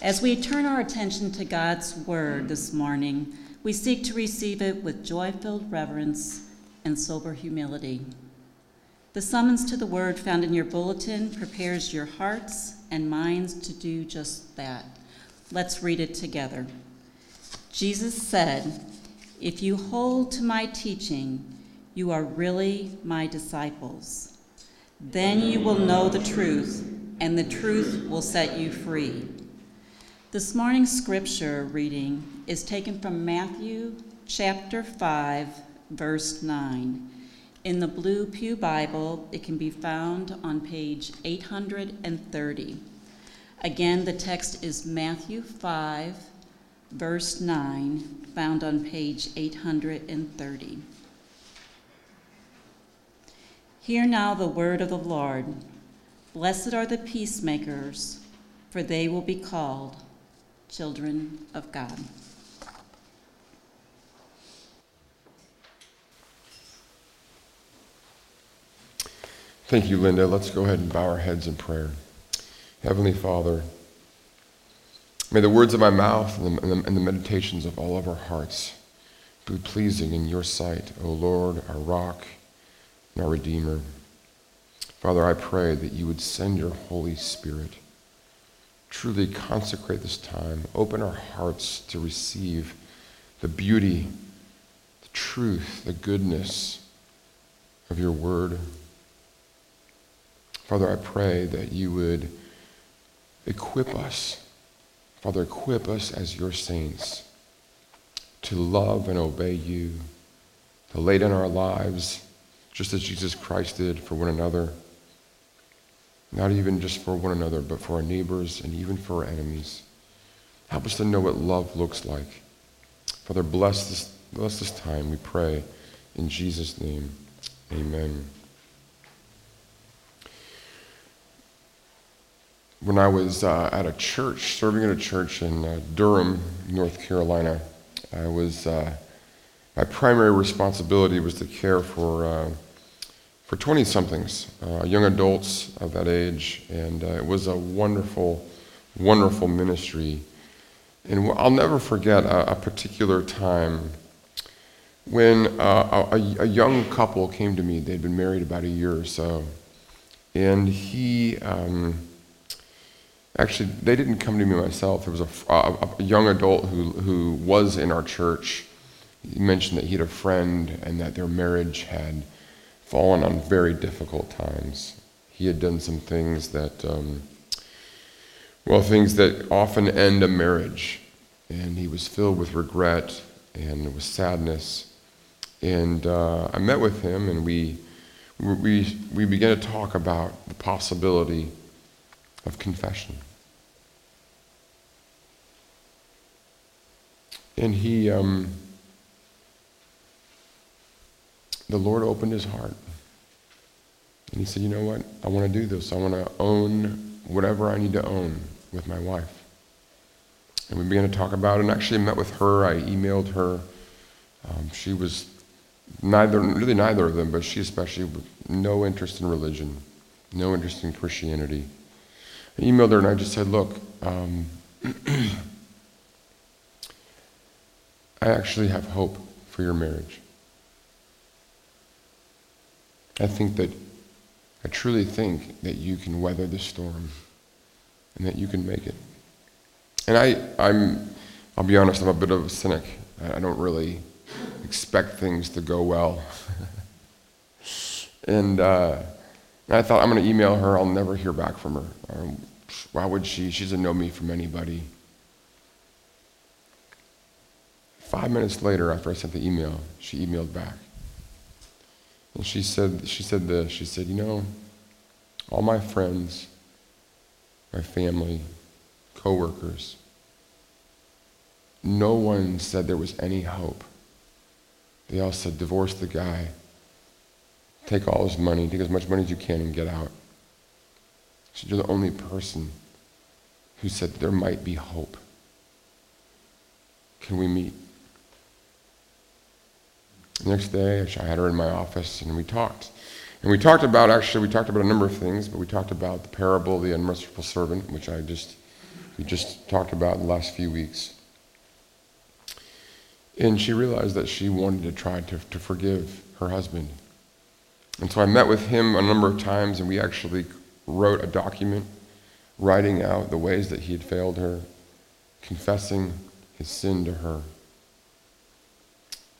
As we turn our attention to God's word this morning, we seek to receive it with joy-filled reverence and sober humility. The summons to the word found in your bulletin prepares your hearts and minds to do just that. Let's read it together. Jesus said, "If you hold to my teaching, you are really my disciples. Then you will know the truth, and the truth will set you free." This morning's scripture reading is taken from Matthew chapter 5, verse 9. In the Blue Pew Bible, it can be found on page 830. Again, the text is Matthew 5, verse 9, found on page 830. Hear now the word of the Lord. Blessed are the peacemakers, for they will be called children of God. Thank you, Linda. Let's go ahead and bow our heads in prayer. Heavenly Father, may the words of my mouth and the meditations of all of our hearts be pleasing in your sight, O Lord, our rock, our Redeemer. Father, I pray that you would send your Holy Spirit. Truly consecrate this time. Open our hearts to receive the beauty, the truth, the goodness of your word. Father, I pray that you would equip us. Father, equip us as your saints to love and obey you, to lay down our lives just as Jesus Christ did for one another, not even just for one another, but for our neighbors and even for our enemies. Help us to know what love looks like. Father, bless this time, we pray in Jesus' name, amen. When I was at a church, serving at a church in Durham, North Carolina, I was my primary responsibility was to care for 20-somethings, young adults of that age, and it was a wonderful, wonderful ministry. And I'll never forget a particular time when a young couple came to me. They'd been married about a year or so, and he actually, they didn't come to me myself. There was a young adult who was in our church. He mentioned that he had a friend and that their marriage had fallen on very difficult times. He had done some things that, things that often end a marriage. And he was filled with regret and with sadness. And I met with him, and we began to talk about the possibility of confession. And he... the Lord opened his heart, and he said, "You know what? I want to do this. I want to own whatever I need to own with my wife." And we began to talk about it, and actually met with her. I emailed her. She was neither of them, but she especially with no interest in religion, no interest in Christianity. I emailed her, and I just said, "Look, I actually have hope for your marriage. I truly think that you can weather the storm and that you can make it." And I'll be honest, I'm a bit of a cynic. I don't really expect things to go well. And I thought, I'm going to email her. I'll never hear back from her. Why would she? She doesn't know me from anybody. 5 minutes later, after I sent the email, she emailed back. And she said, "You know, all my friends, my family, coworkers, no one said there was any hope. They all said, divorce the guy, take all his money, take as much money as you can and get out. So you're the only person who said there might be hope. Can we meet?" The next day, I had her in my office, and we talked. And we talked about a number of things, but we talked about the parable of the unmerciful servant, which I just we just talked about in the last few weeks. And she realized that she wanted to try to forgive her husband. And so I met with him a number of times, and we actually wrote a document writing out the ways that he had failed her, confessing his sin to her.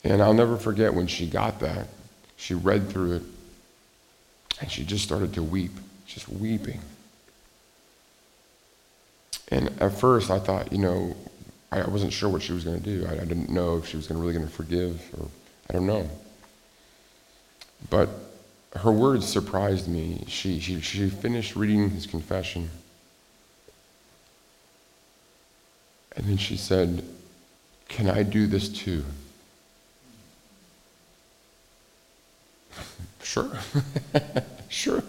And I'll never forget when she got that, she read through it, and she just started to weep, just weeping. And at first I thought, I wasn't sure what she was going to do. I didn't know if she was really going to forgive, or I don't know. But her words surprised me. She finished reading his confession. And then she said, "Can I do this too?" Sure. Sure.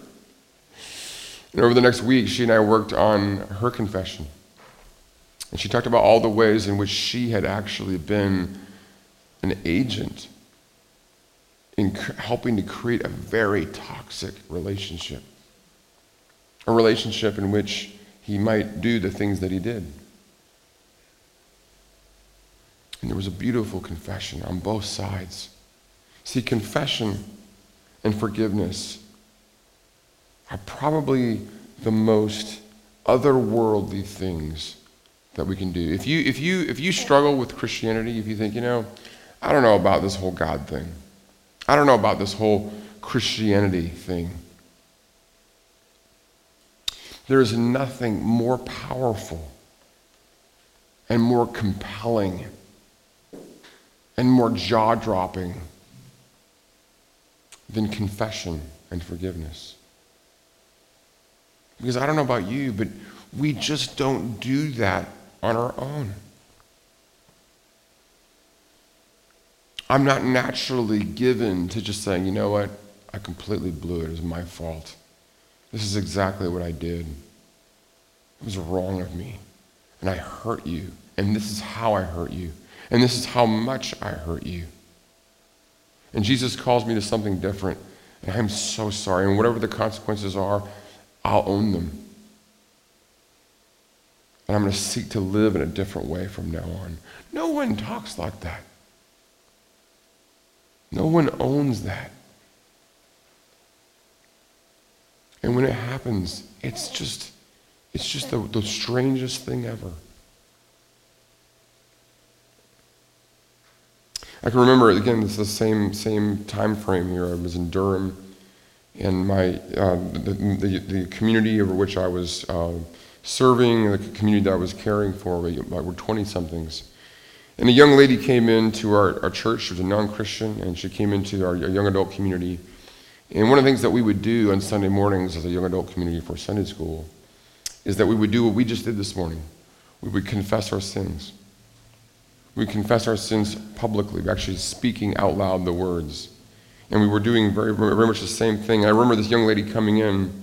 And over the next week, she and I worked on her confession. And she talked about all the ways in which she had actually been an agent in helping to create a very toxic relationship. A relationship in which he might do the things that he did. And there was a beautiful confession on both sides. See, confession and forgiveness are probably the most otherworldly things that we can do. If you struggle with Christianity, if you think, I don't know about this whole God thing. I don't know about this whole Christianity thing. There is nothing more powerful and more compelling and more jaw-dropping than confession and forgiveness. Because I don't know about you, but we just don't do that on our own. I'm not naturally given to just saying, you know what, I completely blew it. It was my fault. This is exactly what I did. It was wrong of me. And I hurt you. And this is how I hurt you. And this is how much I hurt you. And Jesus calls me to something different. And I'm so sorry. And whatever the consequences are, I'll own them. And I'm going to seek to live in a different way from now on. No one talks like that. No one owns that. And when it happens, it's just the strangest thing ever. I can remember, again, it's the same time frame here. I was in Durham, and my the community over which I was serving, the community that I was caring for, were 20-somethings. And a young lady came into our church. She was a non-Christian, and she came into our young adult community. And one of the things that we would do on Sunday mornings as a young adult community for Sunday school is that we would do what we just did this morning. We would confess our sins. We confess our sins publicly. We're actually speaking out loud the words. And we were doing very, very much the same thing. And I remember this young lady coming in,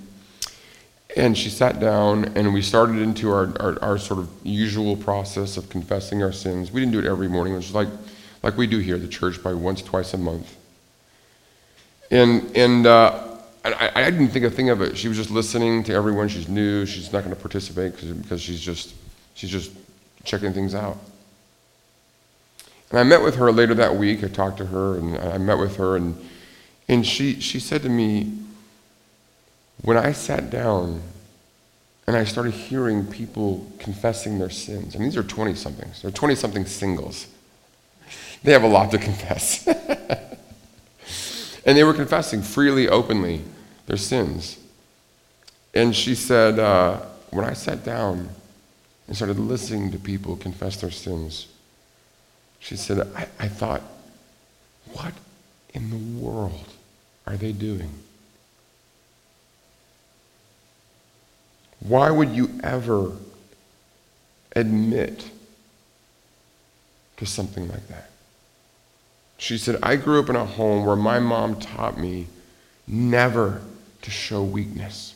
and she sat down, and we started into our sort of usual process of confessing our sins. We didn't do it every morning. It was like we do here at the church, probably once, twice a month. And I didn't think a thing of it. She was just listening to everyone. She's new. She's not going to participate because she's just checking things out. And I met with her later that week. I talked to her, and I met with her, and she said to me, "When I sat down and I started hearing people confessing their sins," and these are 20-somethings. They're 20-something singles. They have a lot to confess. And they were confessing freely, openly, their sins. And she said, "When I sat down and started listening to people confess their sins," she said, I thought, what in the world are they doing? Why would you ever admit to something like that? She said, I grew up in a home where my mom taught me never to show weakness,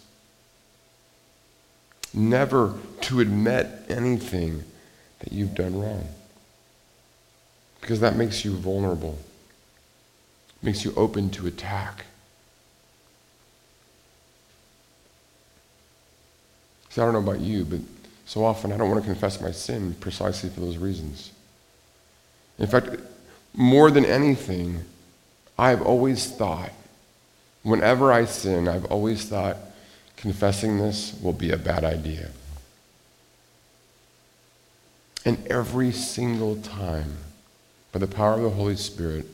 never to admit anything that you've done wrong, because that makes you vulnerable, makes you open to attack. So I don't know about you, but So often I don't want to confess my sin precisely for those reasons. In fact, more than anything, I've always thought, whenever I sin, I've always thought confessing this will be a bad idea. And every single time, by the power of the Holy Spirit,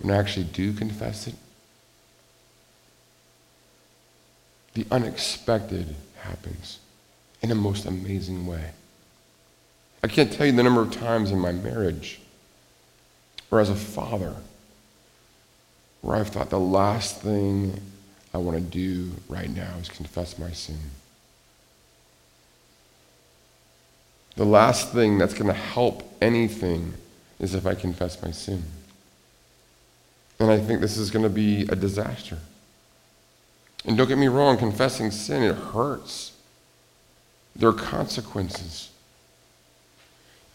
when I actually do confess it, the unexpected happens in the most amazing way. I can't tell you the number of times in my marriage or as a father where I've thought the last thing I want to do right now is confess my sin. The last thing that's going to help anything is if I confess my sin. And I think this is going to be a disaster. And don't get me wrong, confessing sin, it hurts. There are consequences.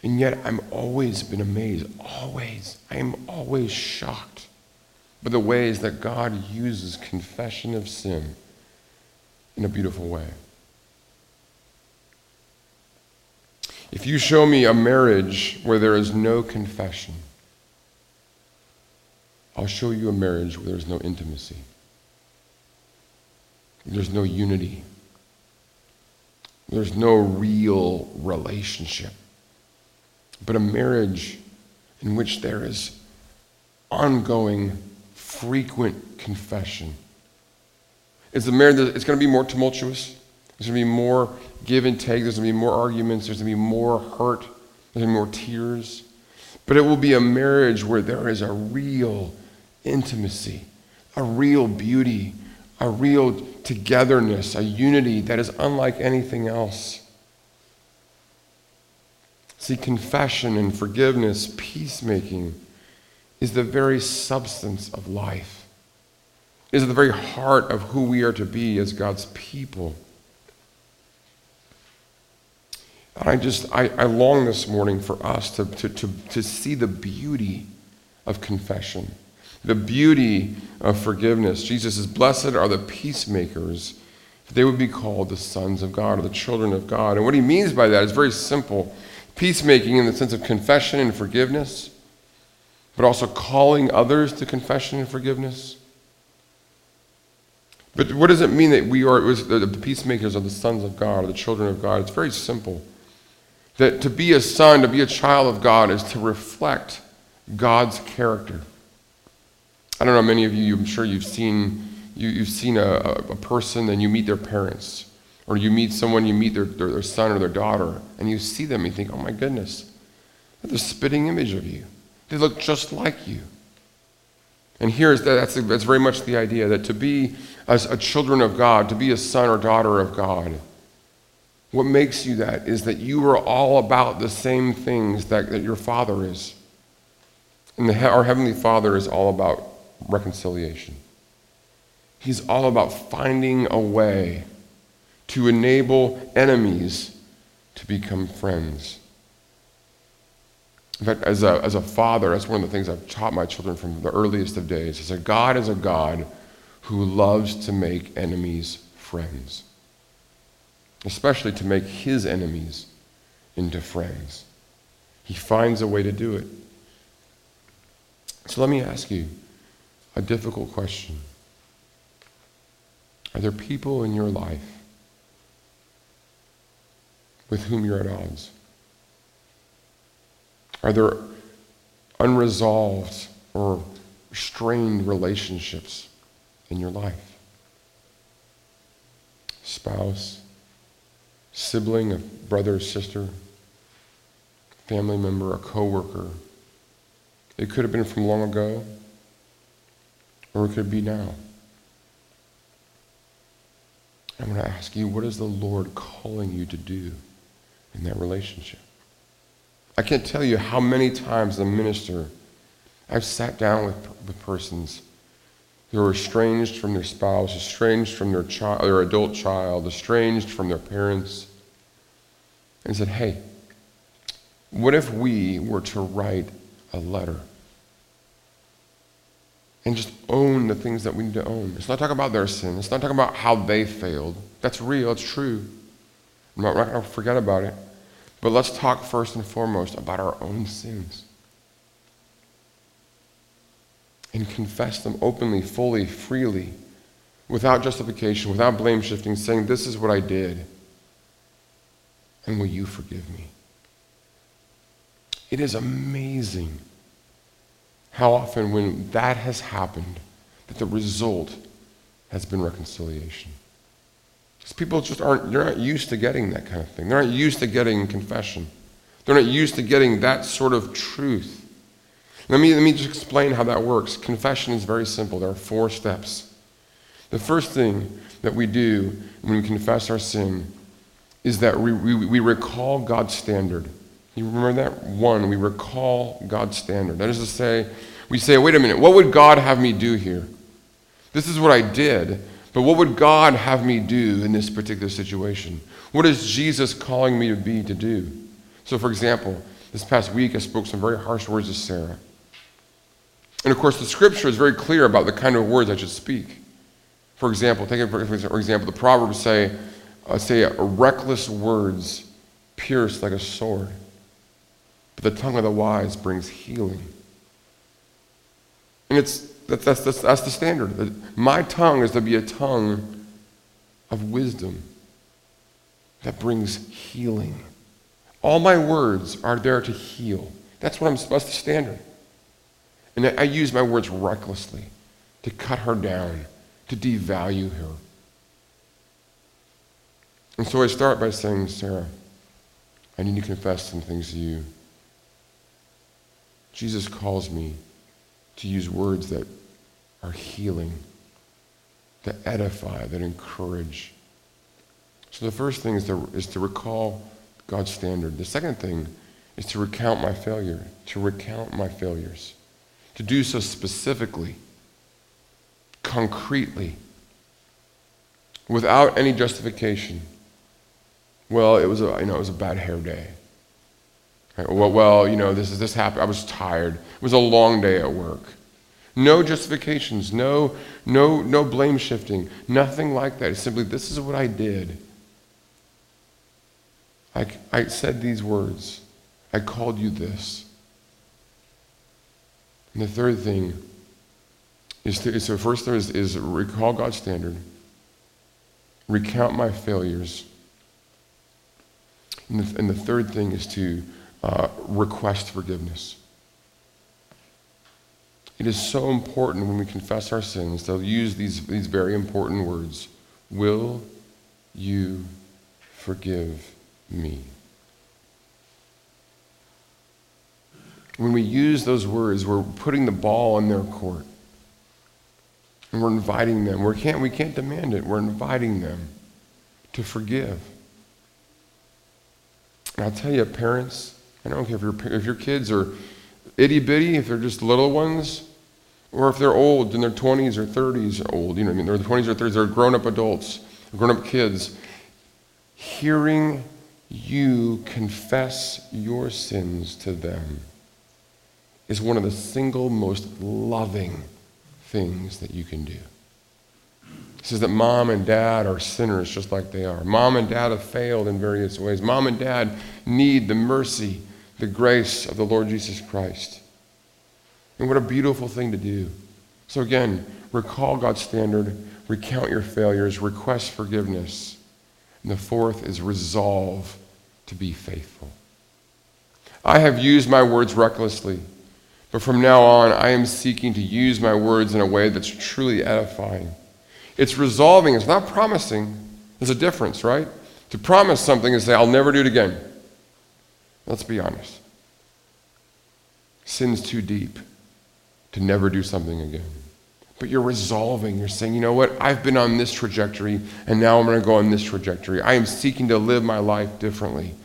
And yet I'm always been amazed, always. I am always shocked by the ways that God uses confession of sin in a beautiful way. If you show me a marriage where there is no confession, I'll show you a marriage where there's no intimacy. There's no unity. There's no real relationship. But a marriage in which there is ongoing, frequent confession. It's a marriage that it's going to be more tumultuous. There's going to be more give and take. There's going to be more arguments. There's going to be more hurt. There's going to be more tears. But it will be a marriage where there is a real intimacy, a real beauty, a real togetherness, a unity that is unlike anything else. See, confession and forgiveness, peacemaking, is the very substance of life. It is the very heart of who we are to be as God's people. And I long this morning for us to see the beauty of confession, the beauty of forgiveness. Jesus says, "Blessed are the peacemakers, for they would be called the sons of God," or the children of God. And what he means by that is very simple. Peacemaking in the sense of confession and forgiveness, but also calling others to confession and forgiveness. But what does it mean that the peacemakers are the sons of God, or the children of God? It's very simple. That to be a son, to be a child of God, is to reflect God's character. I don't know, many of you, I'm sure you've seen a person and you meet their parents, or you meet someone, you meet their son or their daughter, and you see them, you think, oh my goodness, they're the spitting image of you. They look just like you. And that's very much the idea, that to be a children of God, to be a son or daughter of God, what makes you that is that you are all about the same things that your Father is. And our Heavenly Father is all about reconciliation. He's all about finding a way to enable enemies to become friends. In fact, as a father, that's one of the things I've taught my children from the earliest of days, is that God is a God who loves to make enemies friends, especially to make his enemies into friends. He finds a way to do it. So let me ask you a difficult question. Are there people in your life with whom you're at odds? Are there unresolved or strained relationships in your life? Spouse, sibling, a brother, sister, family member, a coworker. It could have been from long ago, or it could be now. I'm going to ask you, what is the Lord calling you to do in that relationship? I can't tell you how many times as a minister I've sat down with persons who are estranged from their spouse, estranged from their adult child, estranged from their parents, and said, hey, what if we were to write a letter and just own the things that we need to own? It's not talking about their sin. It's not talking about how they failed. That's real. It's true. I'm not going to forget about it. But let's talk first and foremost about our own sins. And confess them openly, fully, freely, without justification, without blame shifting, saying, this is what I did, and will you forgive me? It is amazing how often when that has happened, that the result has been reconciliation. Because people just they're not used to getting that kind of thing. They're not used to getting confession. They're not used to getting that sort of truth. Let me just explain how that works. Confession is very simple. There are 4 steps. The first thing that we do when we confess our sin is that we recall God's standard. You remember that? 1, we recall God's standard. That is to say, we say, wait a minute, what would God have me do here? This is what I did, but what would God have me do in this particular situation? What is Jesus calling me to do? So for example, this past week I spoke some very harsh words to Sarah. And of course, the scripture is very clear about the kind of words I should speak. For example, the Proverbs say reckless words pierce like a sword, but the tongue of the wise brings healing. And that's the standard. My tongue is to be a tongue of wisdom that brings healing. All my words are there to heal. That's what I'm supposed to standard. And I use my words recklessly to cut her down, to devalue her. And so I start by saying, Sarah, I need to confess some things to you. Jesus calls me to use words that are healing, that edify, that encourage. So the first thing is to recall God's standard. The second thing is to recount my failure, to recount my failures, to do so specifically, concretely, without any justification. Well, it was a bad hair day. Right? This happened. I was tired. It was a long day at work. No justifications. No blame shifting. Nothing like that. It's simply, this is what I did. I said these words. I called you this. And the third thing is recall God's standard, recount my failures, and the third thing is to request forgiveness. It is so important when we confess our sins to use these very important words. Will you forgive me? When we use those words, we're putting the ball in their court. And we're inviting them. We can't demand it. We're inviting them to forgive. And I'll tell you, parents, I don't care if your kids are itty-bitty, if they're just little ones, or if they're old, in their 20s or 30s, old, you know what I mean, they're 20s or 30s, they're grown-up adults, grown-up kids. Hearing you confess your sins to them is one of the single most loving things that you can do. It says that mom and dad are sinners just like they are. Mom and dad have failed in various ways. Mom and dad need the mercy, the grace of the Lord Jesus Christ. And what a beautiful thing to do. So again, recall God's standard, recount your failures, request forgiveness. And the fourth is resolve to be faithful. I have used my words recklessly. But from now on, I am seeking to use my words in a way that's truly edifying. It's resolving. It's not promising. There's a difference, right? To promise something is to say, I'll never do it again. Let's be honest. Sin's too deep to never do something again. But you're resolving. You're saying, you know what? I've been on this trajectory, and now I'm going to go on this trajectory. I am seeking to live my life differently.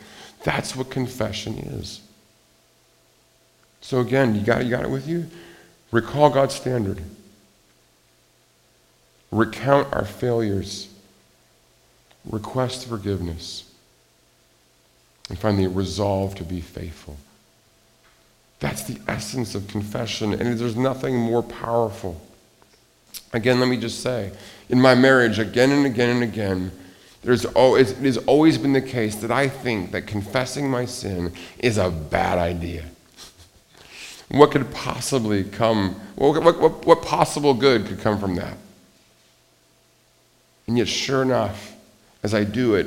That's what confession is. So again, you got it with you? Recall God's standard. Recount our failures. Request forgiveness. And finally, resolve to be faithful. That's the essence of confession, and there's nothing more powerful. Again, let me just say, in my marriage, again and again and again, It has always been the case that I think that confessing my sin is a bad idea. What could possibly come? What possible good could come from that? And yet, sure enough, as I do it,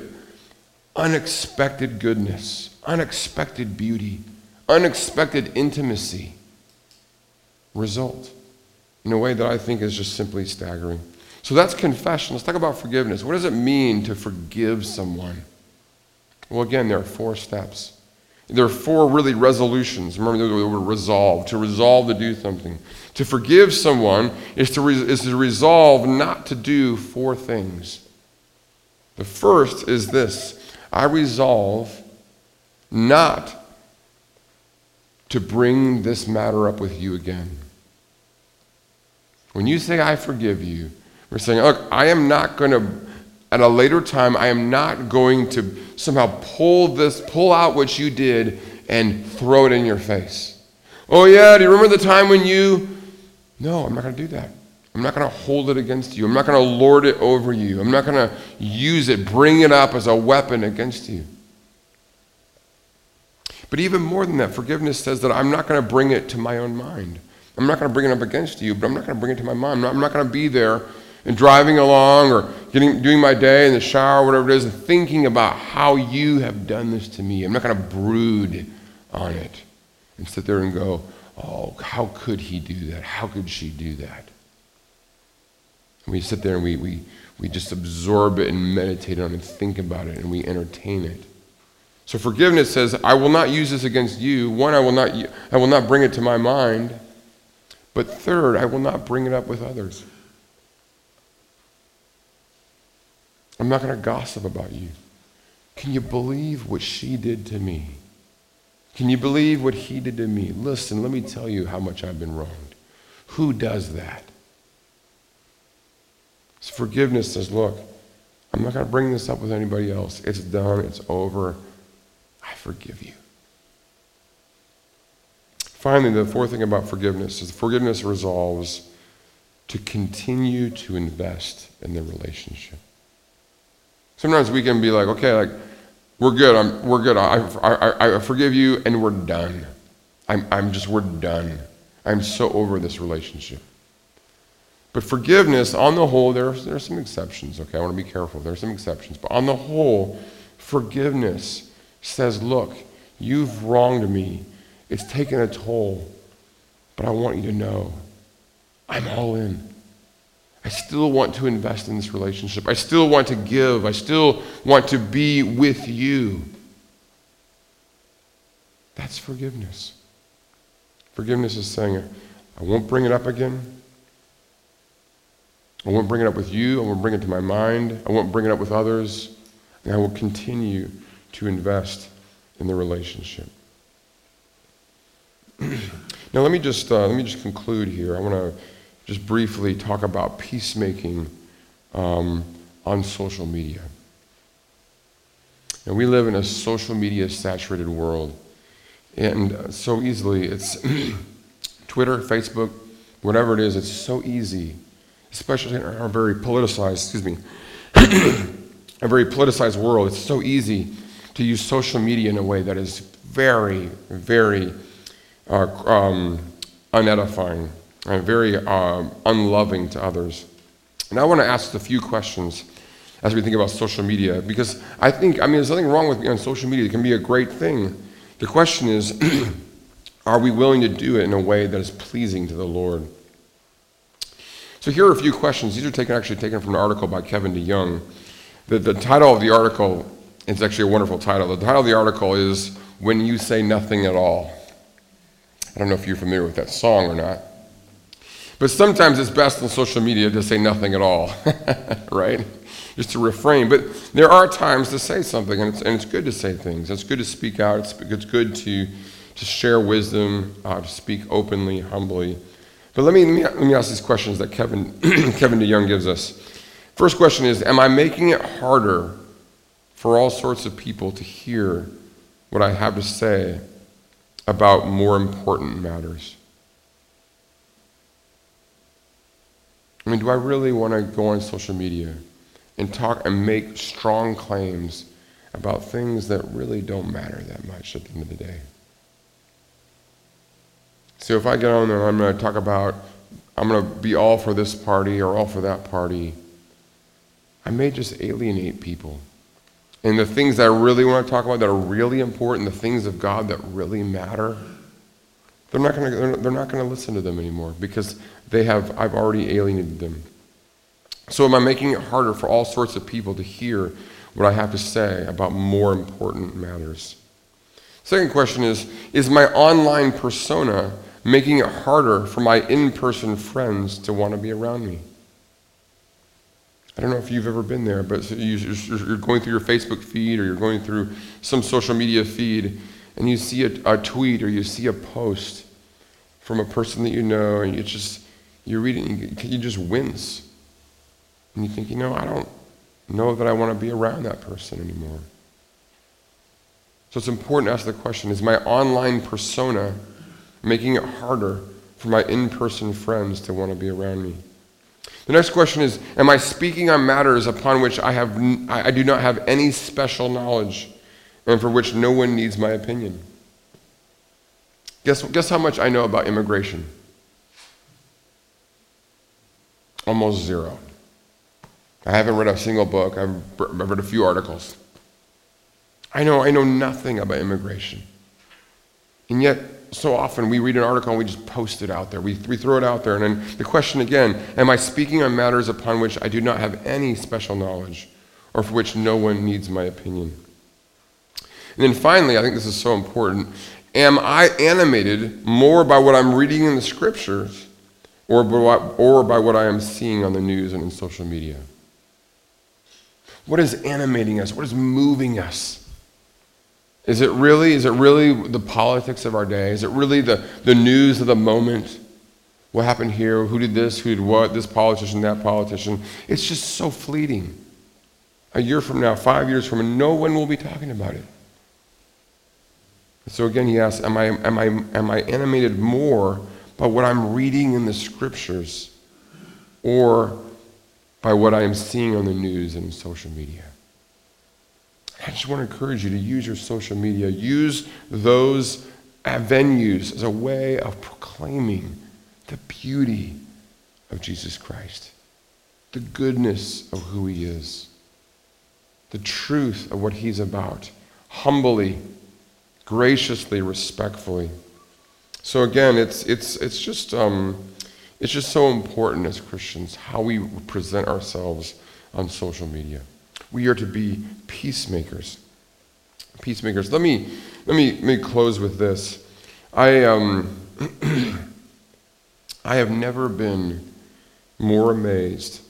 unexpected goodness, unexpected beauty, unexpected intimacy result in a way that I think is just simply staggering. So that's confession. Let's talk about forgiveness. What does it mean to forgive someone? Well, again, there are four steps. There are four really resolutions. Remember the word resolve. To resolve to do something. To forgive someone is to resolve not to do four things. The first is this. I resolve not to bring this matter up with you again. When you say, I forgive you, we're saying, look, I am not going to, at a later time, I am not going to somehow pull out what you did and throw it in your face. Oh yeah, do you remember the time when you? No, I'm not going to do that. I'm not going to hold it against you. I'm not going to lord it over you. I'm not going to use it, bring it up as a weapon against you. But even more than that, forgiveness says that I'm not going to bring it to my own mind. I'm not going to bring it up against you, but I'm not going to bring it to my mind. I'm not going to be there and driving along or doing my day in the shower, whatever it is, and thinking about how you have done this to me. I'm not going to brood on it and sit there and go, oh, how could he do that? How could she do that? And we sit there and we just absorb it and meditate on it and think about it and we entertain it. So forgiveness says, I will not use this against you. One, I will not bring it to my mind. But third, I will not bring it up with others. I'm not going to gossip about you. Can you believe what she did to me? Can you believe what he did to me? Listen, let me tell you how much I've been wronged. Who does that? So forgiveness says, look, I'm not going to bring this up with anybody else. It's done. It's over. I forgive you. Finally, the fourth thing about forgiveness is forgiveness resolves to continue to invest in the relationship. Sometimes we can be like, okay, like we're good. We're good. I forgive you, and we're done. We're done. I'm so over this relationship. But forgiveness, on the whole, there are some exceptions. Okay, I want to be careful. There are some exceptions, but on the whole, forgiveness says, look, you've wronged me. It's taken a toll, but I want you to know, I'm all in. I still want to invest in this relationship. I still want to give. I still want to be with you. That's forgiveness. Forgiveness is saying, I won't bring it up again. I won't bring it up with you. I won't bring it to my mind. I won't bring it up with others. And I will continue to invest in the relationship. Now let me just conclude here. I want to just briefly talk about peacemaking on social media. And we live in a social media saturated world, and so easily it's Twitter, Facebook, whatever it is. It's so easy, especially in our very politicized, a very politicized world. It's so easy to use social media in a way that is very, very unedifying. And very unloving to others. And I want to ask a few questions as we think about social media, because there's nothing wrong with being on social media. It can be a great thing. The question is, are we willing to do it in a way that is pleasing to the Lord? So here are a few questions. These are taken from an article by Kevin DeYoung. The title of the article, it's actually a wonderful title. The title of the article is, When You Say Nothing at All. I don't know if you're familiar with that song or not. But sometimes it's best on social media to say nothing at all, right? Just to refrain. But there are times to say something, and it's good to say things. It's good to speak out. It's good to share wisdom, to speak openly, humbly. But let me ask these questions that Kevin DeYoung gives us. First question is, am I making it harder for all sorts of people to hear what I have to say about more important matters? I mean, do I really want to go on social media and talk and make strong claims about things that really don't matter that much at the end of the day. So if I get on there and I'm going to talk about, I'm going to be all for this party or all for that party, I may just alienate people. And the things that I really want to talk about that are really important, the things of God that really matter, they're not going to listen to them anymore because I've already alienated them. So am I making it harder for all sorts of people to hear what I have to say about more important matters? Second question is my online persona making it harder for my in-person friends to want to be around me? I don't know if you've ever been there, but you're going through your Facebook feed or you're going through some social media feed and you see a tweet or you see a post from a person that you know and you read it and you just wince. And you think, I don't know that I want to be around that person anymore. So it's important to ask the question, is my online persona making it harder for my in-person friends to want to be around me? The next question is, am I speaking on matters upon which I do not have any special knowledge and for which no one needs my opinion? Guess how much I know about immigration? Almost zero. I haven't read a single book. I've read a few articles. I know nothing about immigration. And yet, so often we read an article and we just post it out there. We throw it out there. And then the question again, am I speaking on matters upon which I do not have any special knowledge or for which no one needs my opinion? And then finally, I think this is so important, am I animated more by what I'm reading in the scriptures or by what I am seeing on the news and in social media? What is animating us? What is moving us? Is it really the politics of our day? Is it really the news of the moment? What happened here? Who did this? Who did what? This politician, that politician. It's just so fleeting. A year from now, 5 years from now, no one will be talking about it. So again, he asks, am I animated more by what I'm reading in the scriptures or by what I am seeing on the news and social media? I just want to encourage you to use your social media. Use those venues as a way of proclaiming the beauty of Jesus Christ, the goodness of who he is, the truth of what he's about, humbly, graciously, respectfully. So again, it's just so important as Christians how we present ourselves on social media. We are to be peacemakers. Peacemakers. Let me close with this. I have never been more amazed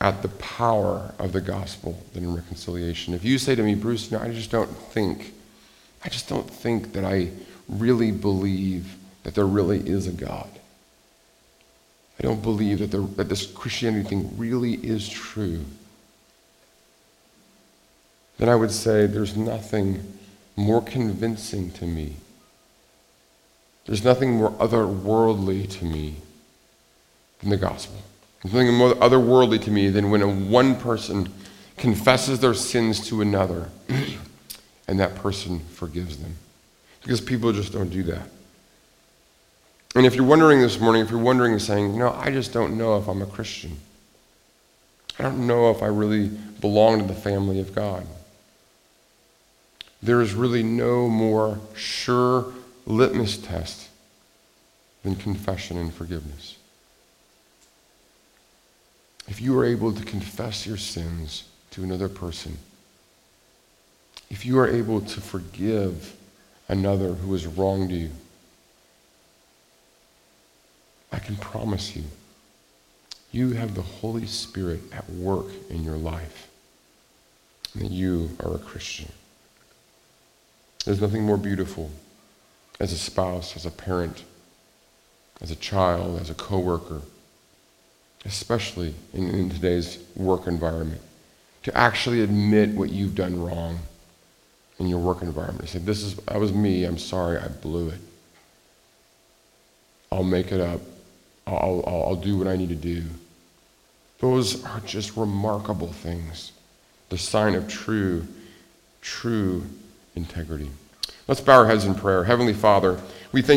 at the power of the gospel than in reconciliation. If you say to me, Bruce, no, I just don't think that I really believe that there really is a God. I don't believe that this Christianity thing really is true. Then I would say there's nothing more convincing to me. There's nothing more otherworldly to me than the gospel. There's nothing more otherworldly to me than when one person confesses their sins to another and that person forgives them. Because people just don't do that. And if you're wondering this morning, if you're wondering and saying, I just don't know if I'm a Christian. I don't know if I really belong to the family of God. There is really no more sure litmus test than confession and forgiveness. If you are able to confess your sins to another person, if you are able to forgive another who has wronged you, I can promise you, you have the Holy Spirit at work in your life, and that you are a Christian. There's nothing more beautiful as a spouse, as a parent, as a child, as a coworker, especially in today's work environment, to actually admit what you've done wrong in your work environment. Say, that was me, I'm sorry, I blew it. I'll make it up. I'll do what I need to do. Those are just remarkable things. The sign of true integrity. Let's bow our heads in prayer. Heavenly Father, we thank